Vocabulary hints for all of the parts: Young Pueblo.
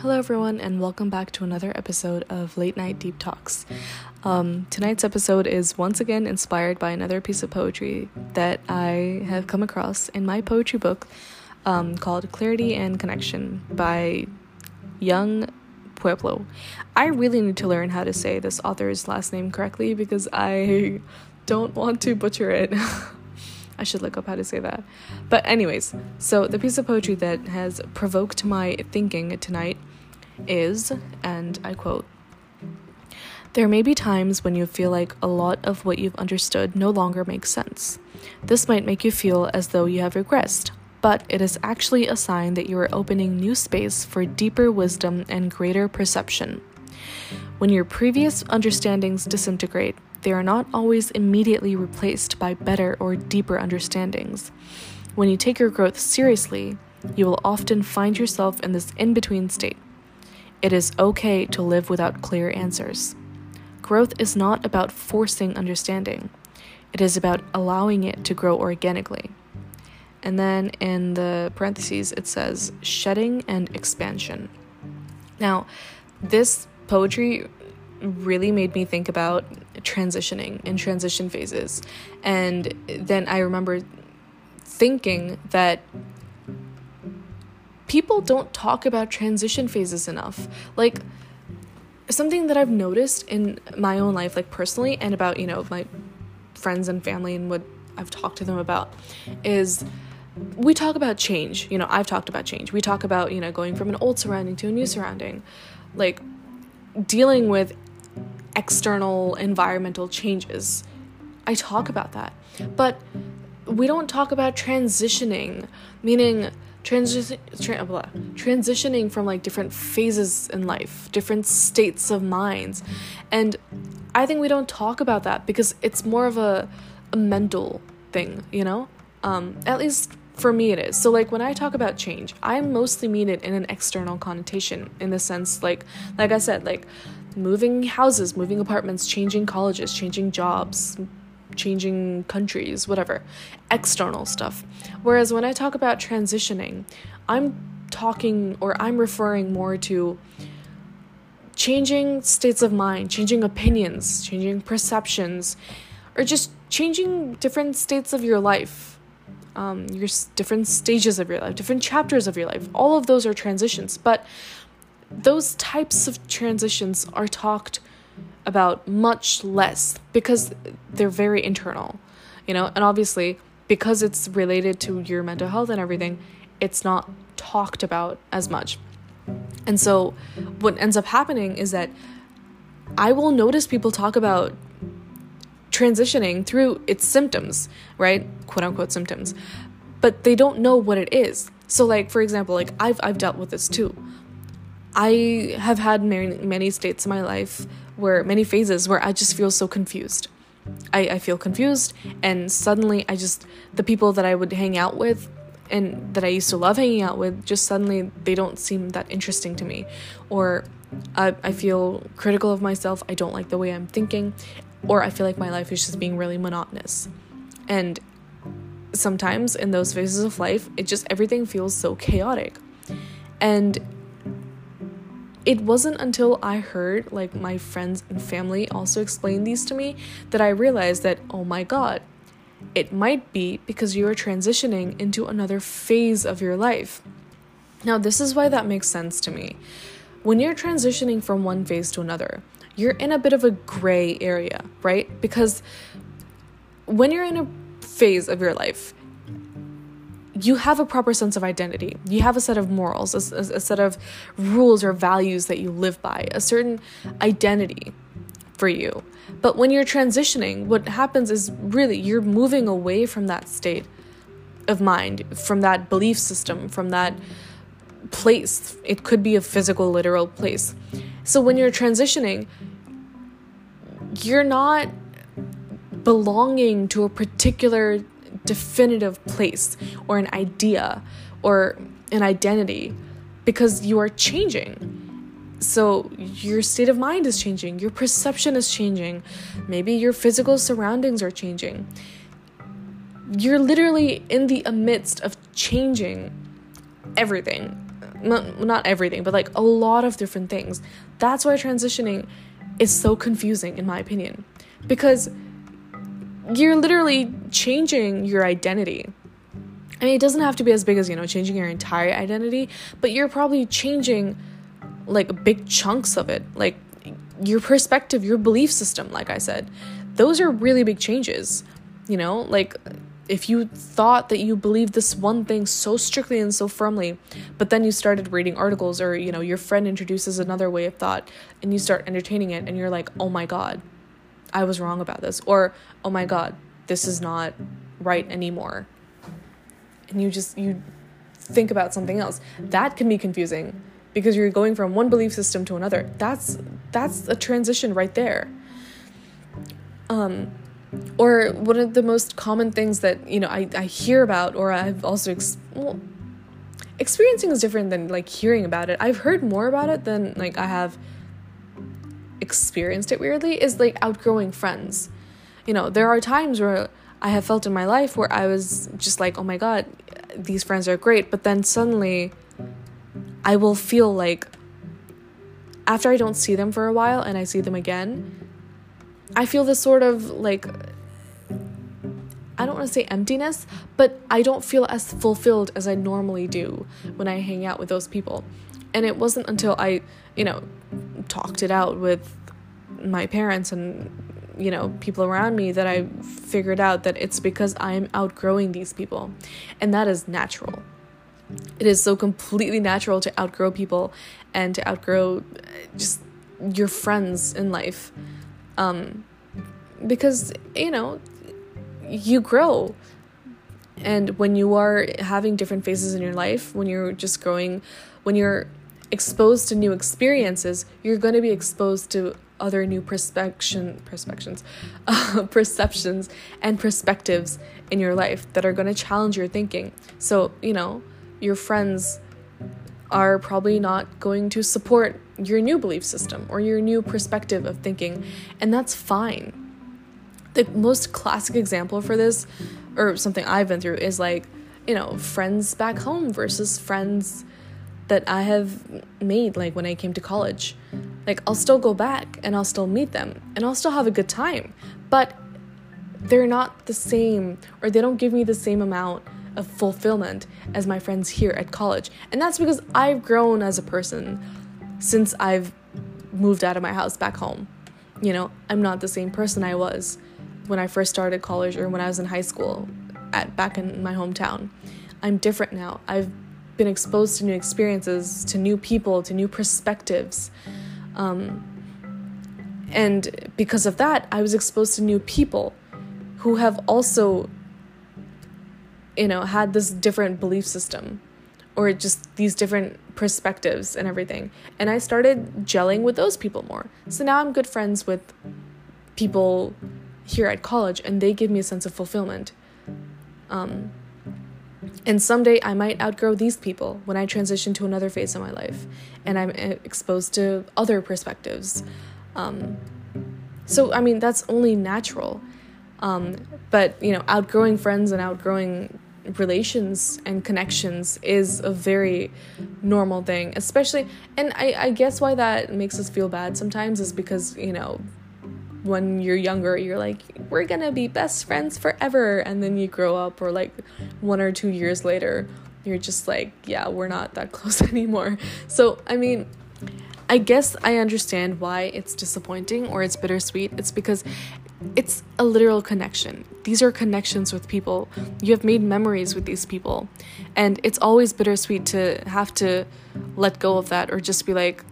Hello everyone, and welcome back to another episode of Late Night Deep Talks. Tonight's episode is once again inspired by another piece of poetry that I have come across in my poetry book called Clarity and Connection by Young Pueblo. I really need to learn how to say this author's last name correctly because I don't want to butcher it. I should look up how to say that. But anyways, so the piece of poetry that has provoked my thinking tonight is, and I quote, "There may be times when you feel like a lot of what you've understood no longer makes sense. This might make you feel as though you have regressed, but it is actually a sign that you are opening new space for deeper wisdom and greater perception. When your previous understandings disintegrate, they are not always immediately replaced by better or deeper understandings. When you take your growth seriously, you will often find yourself in this in-between state. It is okay to live without clear answers. Growth is not about forcing understanding. It is about allowing it to grow organically." And then in the parentheses, it says, "shedding and expansion." Now, this poetry really made me think about transitioning and transition phases. And then I remember thinking that people don't talk about transition phases enough. Like, something that I've noticed in my own life, like personally, and about, you know, my friends and family and what I've talked to them about, is we talk about change. You know, I've talked about change. We talk about, you know, going from an old surrounding to a new surrounding, like dealing with external environmental changes. I talk about that, but we don't talk about transitioning, meaning transitioning from like different phases in life, different states of minds. And I think we don't talk about that because it's more of a mental thing, you know? At least for me it is. So like when I talk about change, I mostly mean it in an external connotation, in the sense like I said, like moving houses, moving apartments, changing colleges, changing jobs, changing countries, whatever, external stuff. Whereas when I talk about transitioning, I'm referring more to changing states of mind, changing opinions, changing perceptions, or just changing different states of your life, your different stages of your life, different chapters of your life. All of those are transitions, but those types of transitions are talked about much less because they're very internal, you know, and obviously because it's related to your mental health and everything, it's not talked about as much. And so what ends up happening is that I will notice people talk about transitioning through its symptoms, right? Quote unquote symptoms, but they don't know what it is. So like, for example, like I've dealt with this too. I have had many states in my life many phases where I just feel so confused. I feel confused, and suddenly the people that I would hang out with and that I used to love hanging out with, just suddenly they don't seem that interesting to me. Or I feel critical of myself. I don't like the way I'm thinking, or I feel like my life is just being really monotonous. And sometimes in those phases of life, it just, everything feels so chaotic. And it wasn't until I heard like my friends and family also explain these to me that I realized that, oh my god, it might be because you are transitioning into another phase of your life. Now, this is why that makes sense to me. When you're transitioning from one phase to another, you're in a bit of a gray area, right? Because when you're in a phase of your life, you have a proper sense of identity. You have a set of morals, a set of rules or values that you live by, a certain identity for you. But when you're transitioning, what happens is really you're moving away from that state of mind, from that belief system, from that place. It could be a physical, literal place. So when you're transitioning, you're not belonging to a particular definitive place or an idea or an identity, because you are changing. So your state of mind is changing, your perception is changing, maybe your physical surroundings are changing. You're literally in the midst of changing everything not everything, but like a lot of different things. That's why transitioning is so confusing, in my opinion, because you're literally changing your identity. I mean, it doesn't have to be as big as, you know, changing your entire identity, but you're probably changing like big chunks of it, like your perspective, your belief system. Like I said, those are really big changes, you know, like if you thought that you believed this one thing so strictly and so firmly, but then you started reading articles or, you know, your friend introduces another way of thought and you start entertaining it and you're like, oh my God, I was wrong about this. Or, oh my God, this is not right anymore. And you think about something else. That can be confusing because you're going from one belief system to another. That's a transition right there. Or one of the most common things that, you know, I hear about, or I've also experiencing is different than like hearing about it. I've heard more about it than like I have experienced it, weirdly, is like outgrowing friends. You know, there are times where I have felt in my life where I was just like, oh my God, these friends are great. But then suddenly I will feel like after I don't see them for a while and I see them again, I feel this sort of like, I don't want to say emptiness, but I don't feel as fulfilled as I normally do when I hang out with those people. And it wasn't until I, you know, talked it out with my parents and, you know, people around me that I figured out that it's because I'm outgrowing these people. And that is natural. It is so completely natural to outgrow people and to outgrow just your friends in life. Because, you know, you grow. And when you are having different phases in your life, when you're just growing, when you're exposed to new experiences, you're going to be exposed to other new perceptions and perspectives in your life that are going to challenge your thinking. So, you know, your friends are probably not going to support your new belief system or your new perspective of thinking, and that's fine. The most classic example for this, or something I've been through, is like, you know, friends back home versus friends that I have made, like, when I came to college. Like, I'll still go back and I'll still meet them and I'll still have a good time, but they're not the same, or they don't give me the same amount of fulfillment as my friends here at college. And that's because I've grown as a person since I've moved out of my house back home. You know, I'm not the same person I was when I first started college or when I was in high school back in my hometown. I'm different now. I've been exposed to new experiences, to new people, to new perspectives. And because of that, I was exposed to new people who have also, you know, had this different belief system or just these different perspectives and everything. And I started gelling with those people more. So now I'm good friends with people here at college, and they give me a sense of fulfillment. And someday I might outgrow these people when I transition to another phase of my life and I'm exposed to other perspectives. So, I mean, that's only natural. But, you know, outgrowing friends and outgrowing relations and connections is a very normal thing, especially. And I guess why that makes us feel bad sometimes is because, you know, when you're younger, you're like, we're gonna be best friends forever. And then you grow up, or like 1 or 2 years later, you're just like, yeah, we're not that close anymore. So, I mean, I guess I understand why it's disappointing or it's bittersweet. It's because it's a literal connection. These are connections with people. You have made memories with these people. And it's always bittersweet to have to let go of that, or just be like,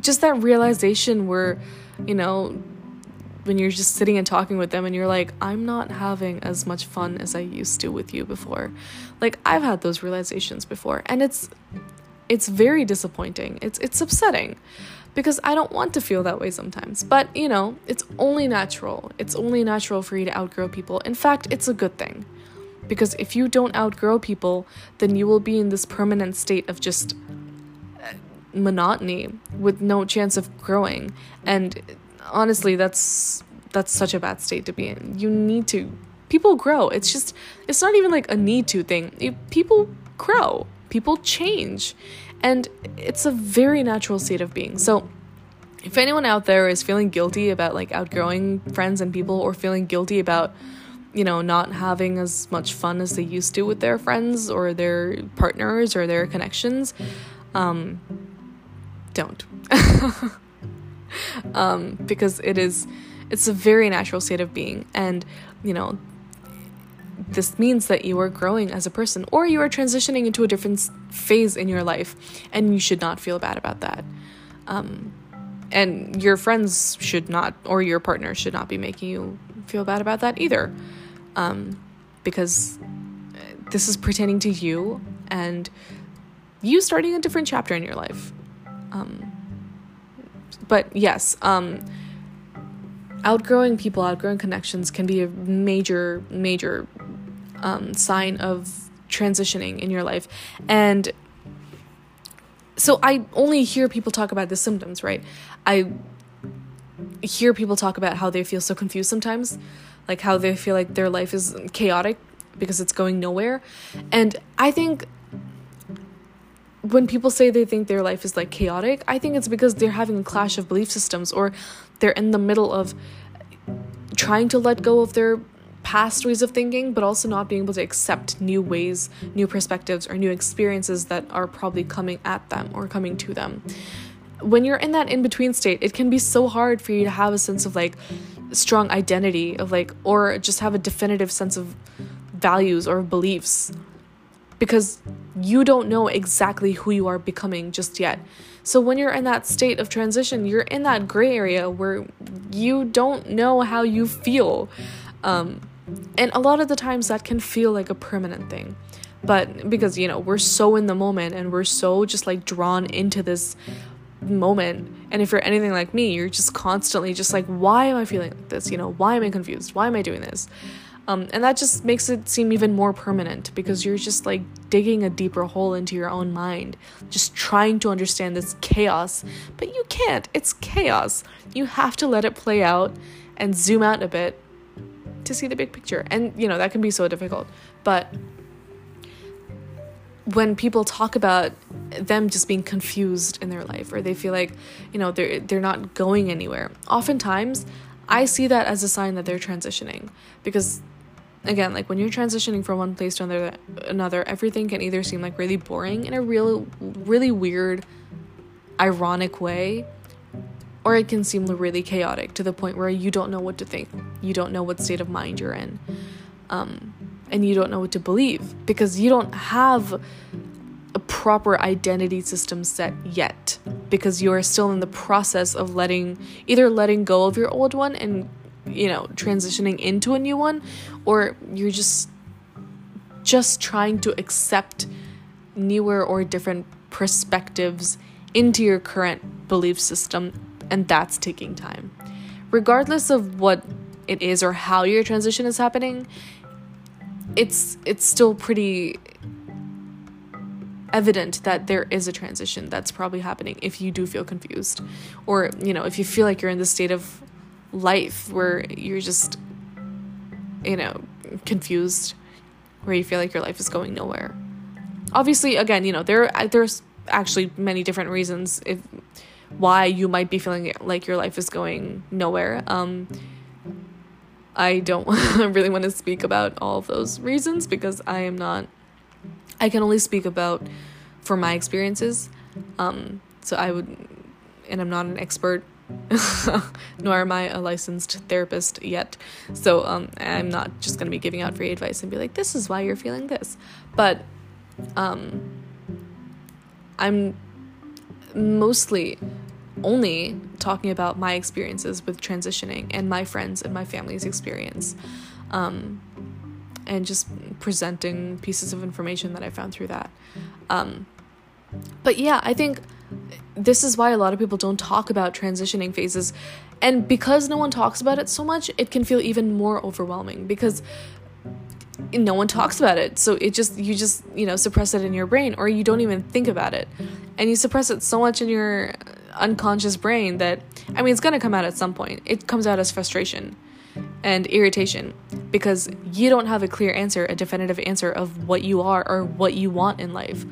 just that realization where, you know, when you're just sitting and talking with them and you're like, I'm not having as much fun as I used to with you before. Like, I've had those realizations before, and it's very disappointing. It's upsetting, because I don't want to feel that way sometimes. But, you know, it's only natural. It's only natural for you to outgrow people. In fact, it's a good thing, because if you don't outgrow people, then you will be in this permanent state of just monotony with no chance of growing. And honestly, that's such a bad state to be in. You need to. People grow. It's just, it's not even like a need to thing. People grow. People change. And it's a very natural state of being. So if anyone out there is feeling guilty about like outgrowing friends and people, or feeling guilty about, you know, not having as much fun as they used to with their friends or their partners or their connections, don't. Because it's a very natural state of being. And, you know, this means that you are growing as a person, or you are transitioning into a different phase in your life, and you should not feel bad about that. And your friends should not, or your partner should not be making you feel bad about that either. Because this is pertaining to you and you starting a different chapter in your life. But yes, outgrowing people, outgrowing connections can be a major, major sign of transitioning in your life. And so I only hear people talk about the symptoms, right? I hear people talk about how they feel so confused sometimes, like how they feel like their life is chaotic because it's going nowhere. And I think when people say they think their life is like chaotic, I think it's because they're having a clash of belief systems, or they're in the middle of trying to let go of their past ways of thinking, but also not being able to accept new ways, new perspectives, or new experiences that are probably coming at them or coming to them. When you're in that in-between state, it can be so hard for you to have a sense of like strong identity, of like, or just have a definitive sense of values or beliefs, because you don't know exactly who you are becoming just yet. So when you're in that state of transition, you're in that gray area where you don't know how you feel. And a lot of the times that can feel like a permanent thing. But because, you know, we're so in the moment and we're so just like drawn into this moment. And if you're anything like me, you're just constantly just like, why am I feeling like this? You know, why am I confused? Why am I doing this? And that just makes it seem even more permanent, because you're just like digging a deeper hole into your own mind, just trying to understand this chaos, but you can't. It's chaos. You have to let it play out and zoom out a bit to see the big picture. And, you know, that can be so difficult. But when people talk about them just being confused in their life, or they feel like, you know, they're not going anywhere, oftentimes I see that as a sign that they're transitioning. Because again, like when you're transitioning from one place to another, everything can either seem like really boring in a really weird, ironic way, or it can seem really chaotic to the point where you don't know what to think. You don't know what state of mind you're in. And you don't know what to believe, because you don't have a proper identity system set yet, because you are still in the process of letting go of your old one and, you know, transitioning into a new one, or you're just trying to accept newer or different perspectives into your current belief system, and that's taking time. Regardless of what it is or how your transition is happening, it's still pretty evident that there is a transition that's probably happening if you do feel confused, or, you know, if you feel like you're in this state of life where you're just, you know, confused, where you feel like your life is going nowhere. Obviously, again, you know, there's actually many different reasons why you might be feeling like your life is going nowhere. I don't really want to speak about all of those reasons, because I can only speak about for my experiences. So and I'm not an expert, nor am I a licensed therapist yet. So I'm not just going to be giving out free advice and be like, this is why you're feeling this. But I'm mostly only talking about my experiences with transitioning and my friends and my family's experience. And just presenting pieces of information that I found through that. But yeah, I think this is why a lot of people don't talk about transitioning phases. And because no one talks about it so much, it can feel even more overwhelming, because no one talks about it. So you suppress it in your brain, or you don't even think about it. And you suppress it so much in your unconscious brain that, I mean, it's going to come out at some point. It comes out as frustration and irritation, because you don't have a definitive answer of what you are or what you want in life.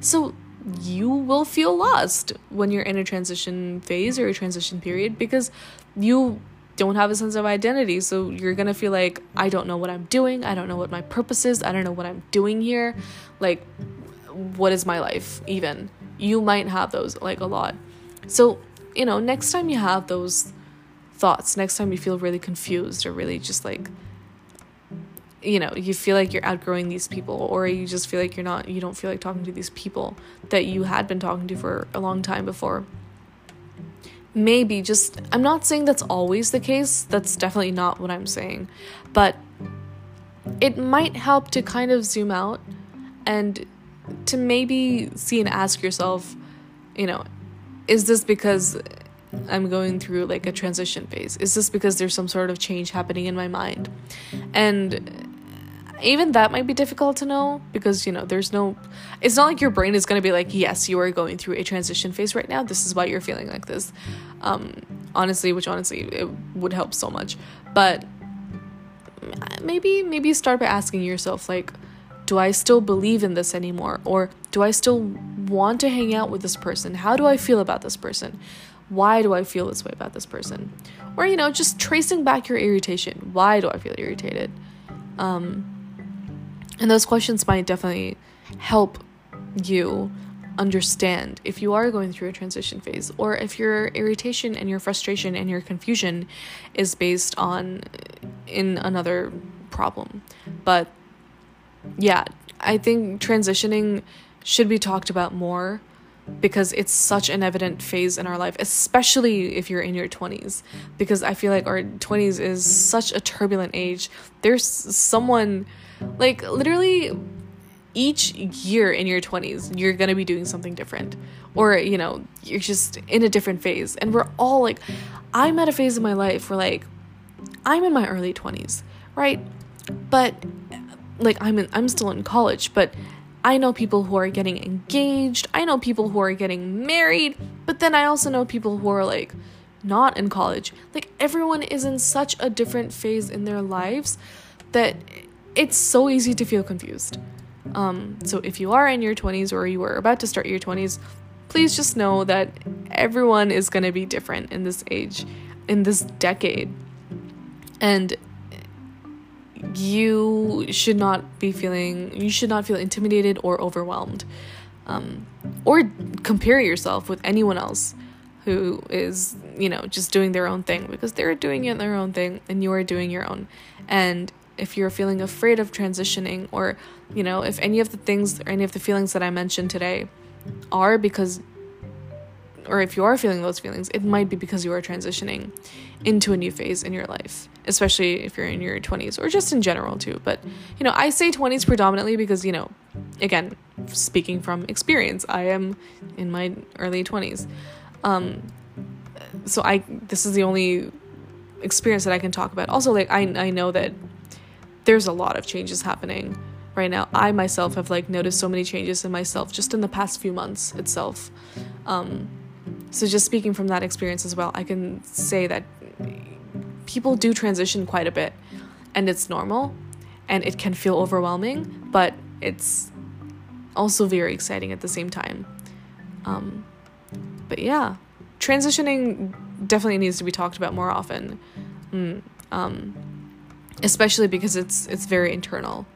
So you will feel lost when you're in a transition phase or a transition period, because you don't have a sense of identity. So you're gonna feel like, I don't know what I'm doing, I don't know what my purpose is, I don't know what I'm doing here, like, what is my life even? You might have those, like, a lot. So, you know, next time you have those thoughts, next time you feel really confused or really just like, you know, you feel like you're outgrowing these people, or you just feel like you don't feel like talking to these people that you had been talking to for a long time before. Maybe just, I'm not saying that's always the case, that's definitely not what I'm saying, but it might help to kind of zoom out and to maybe see and ask yourself, you know, is this because I'm going through like a transition phase? Is this because there's some sort of change happening in my mind? And even that might be difficult to know, because, you know, it's not like your brain is going to be like, yes, you are going through a transition phase right now, this is why you're feeling like this. Honestly, it would help so much. But maybe start by asking yourself, like, do I still believe in this anymore? Or do I still want to hang out with this person? How do I feel about this person? Why do I feel this way about this person? Or, you know, just tracing back your irritation. Why do I feel irritated? And those questions might definitely help you understand if you are going through a transition phase, or if your irritation and your frustration and your confusion is based on in another problem. But yeah, I think transitioning should be talked about more, because it's such an evident phase in our life, especially if you're in your 20s, because I feel like our 20s is such a turbulent age. There's someone, like, literally each year in your 20s, you're gonna be doing something different, or, you know, you're just in a different phase. And we're all like, I'm at a phase in my life where, like, I'm in my early 20s, right? But like, I'm still in college, but I know people who are getting engaged, I know people who are getting married, but then I also know people who are, like, not in college. Like, everyone is in such a different phase in their lives that it's so easy to feel confused. So if you are in your 20s, or you are about to start your 20s, please just know that everyone is going to be different in this age, in this decade. And you should not feel intimidated or overwhelmed, or compare yourself with anyone else who is, you know, just doing their own thing, because they're doing their own thing and you are doing your own. And if you're feeling afraid of transitioning, or, you know, if any of the things or any of the feelings that I mentioned today are because, or if you are feeling those feelings, it might be because you are transitioning into a new phase in your life, especially if you're in your 20s, or just in general too. But, you know, I say 20s predominantly because, you know, again, speaking from experience, I am in my early 20s. So this is the only experience that I can talk about. Also, like, I know that there's a lot of changes happening right now. I myself have, like, noticed so many changes in myself just in the past few months itself. So just speaking from that experience as well, I can say that people do transition quite a bit, and it's normal, and it can feel overwhelming, but it's also very exciting at the same time. But yeah, transitioning definitely needs to be talked about more often, especially because it's very internal.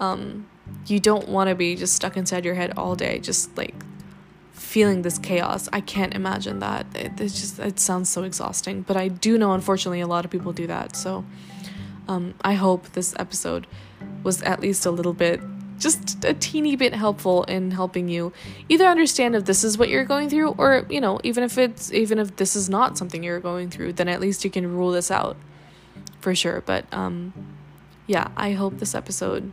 You don't want to be just stuck inside your head all day, just, like, feeling this chaos. I can't imagine that. It sounds so exhausting, but I do know, unfortunately, a lot of people do that. So I hope this episode was at least a little bit, just a teeny bit, helpful in helping you either understand if this is what you're going through, or, you know, even if this is not something you're going through, then at least you can rule this out for sure. But yeah, I hope this episode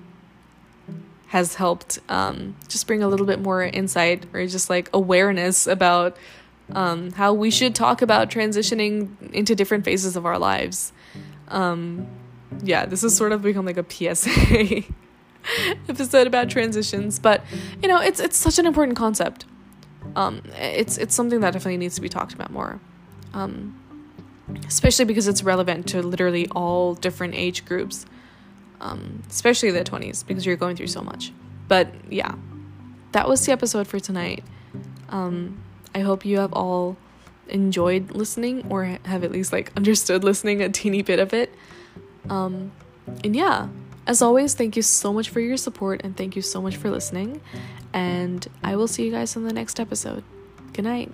has helped just bring a little bit more insight, or just, like, awareness about how we should talk about transitioning into different phases of our lives. Yeah, this has sort of become like a PSA episode about transitions, but, you know, it's such an important concept. It's something that definitely needs to be talked about more, especially because it's relevant to literally all different age groups. Especially the 20s, because you're going through so much. But yeah, that was the episode for tonight. I hope you have all enjoyed listening, or have at least understood listening a teeny bit of it. And yeah, as always, thank you so much for your support, and thank you so much for listening, and I will see you guys in the next episode. Good night.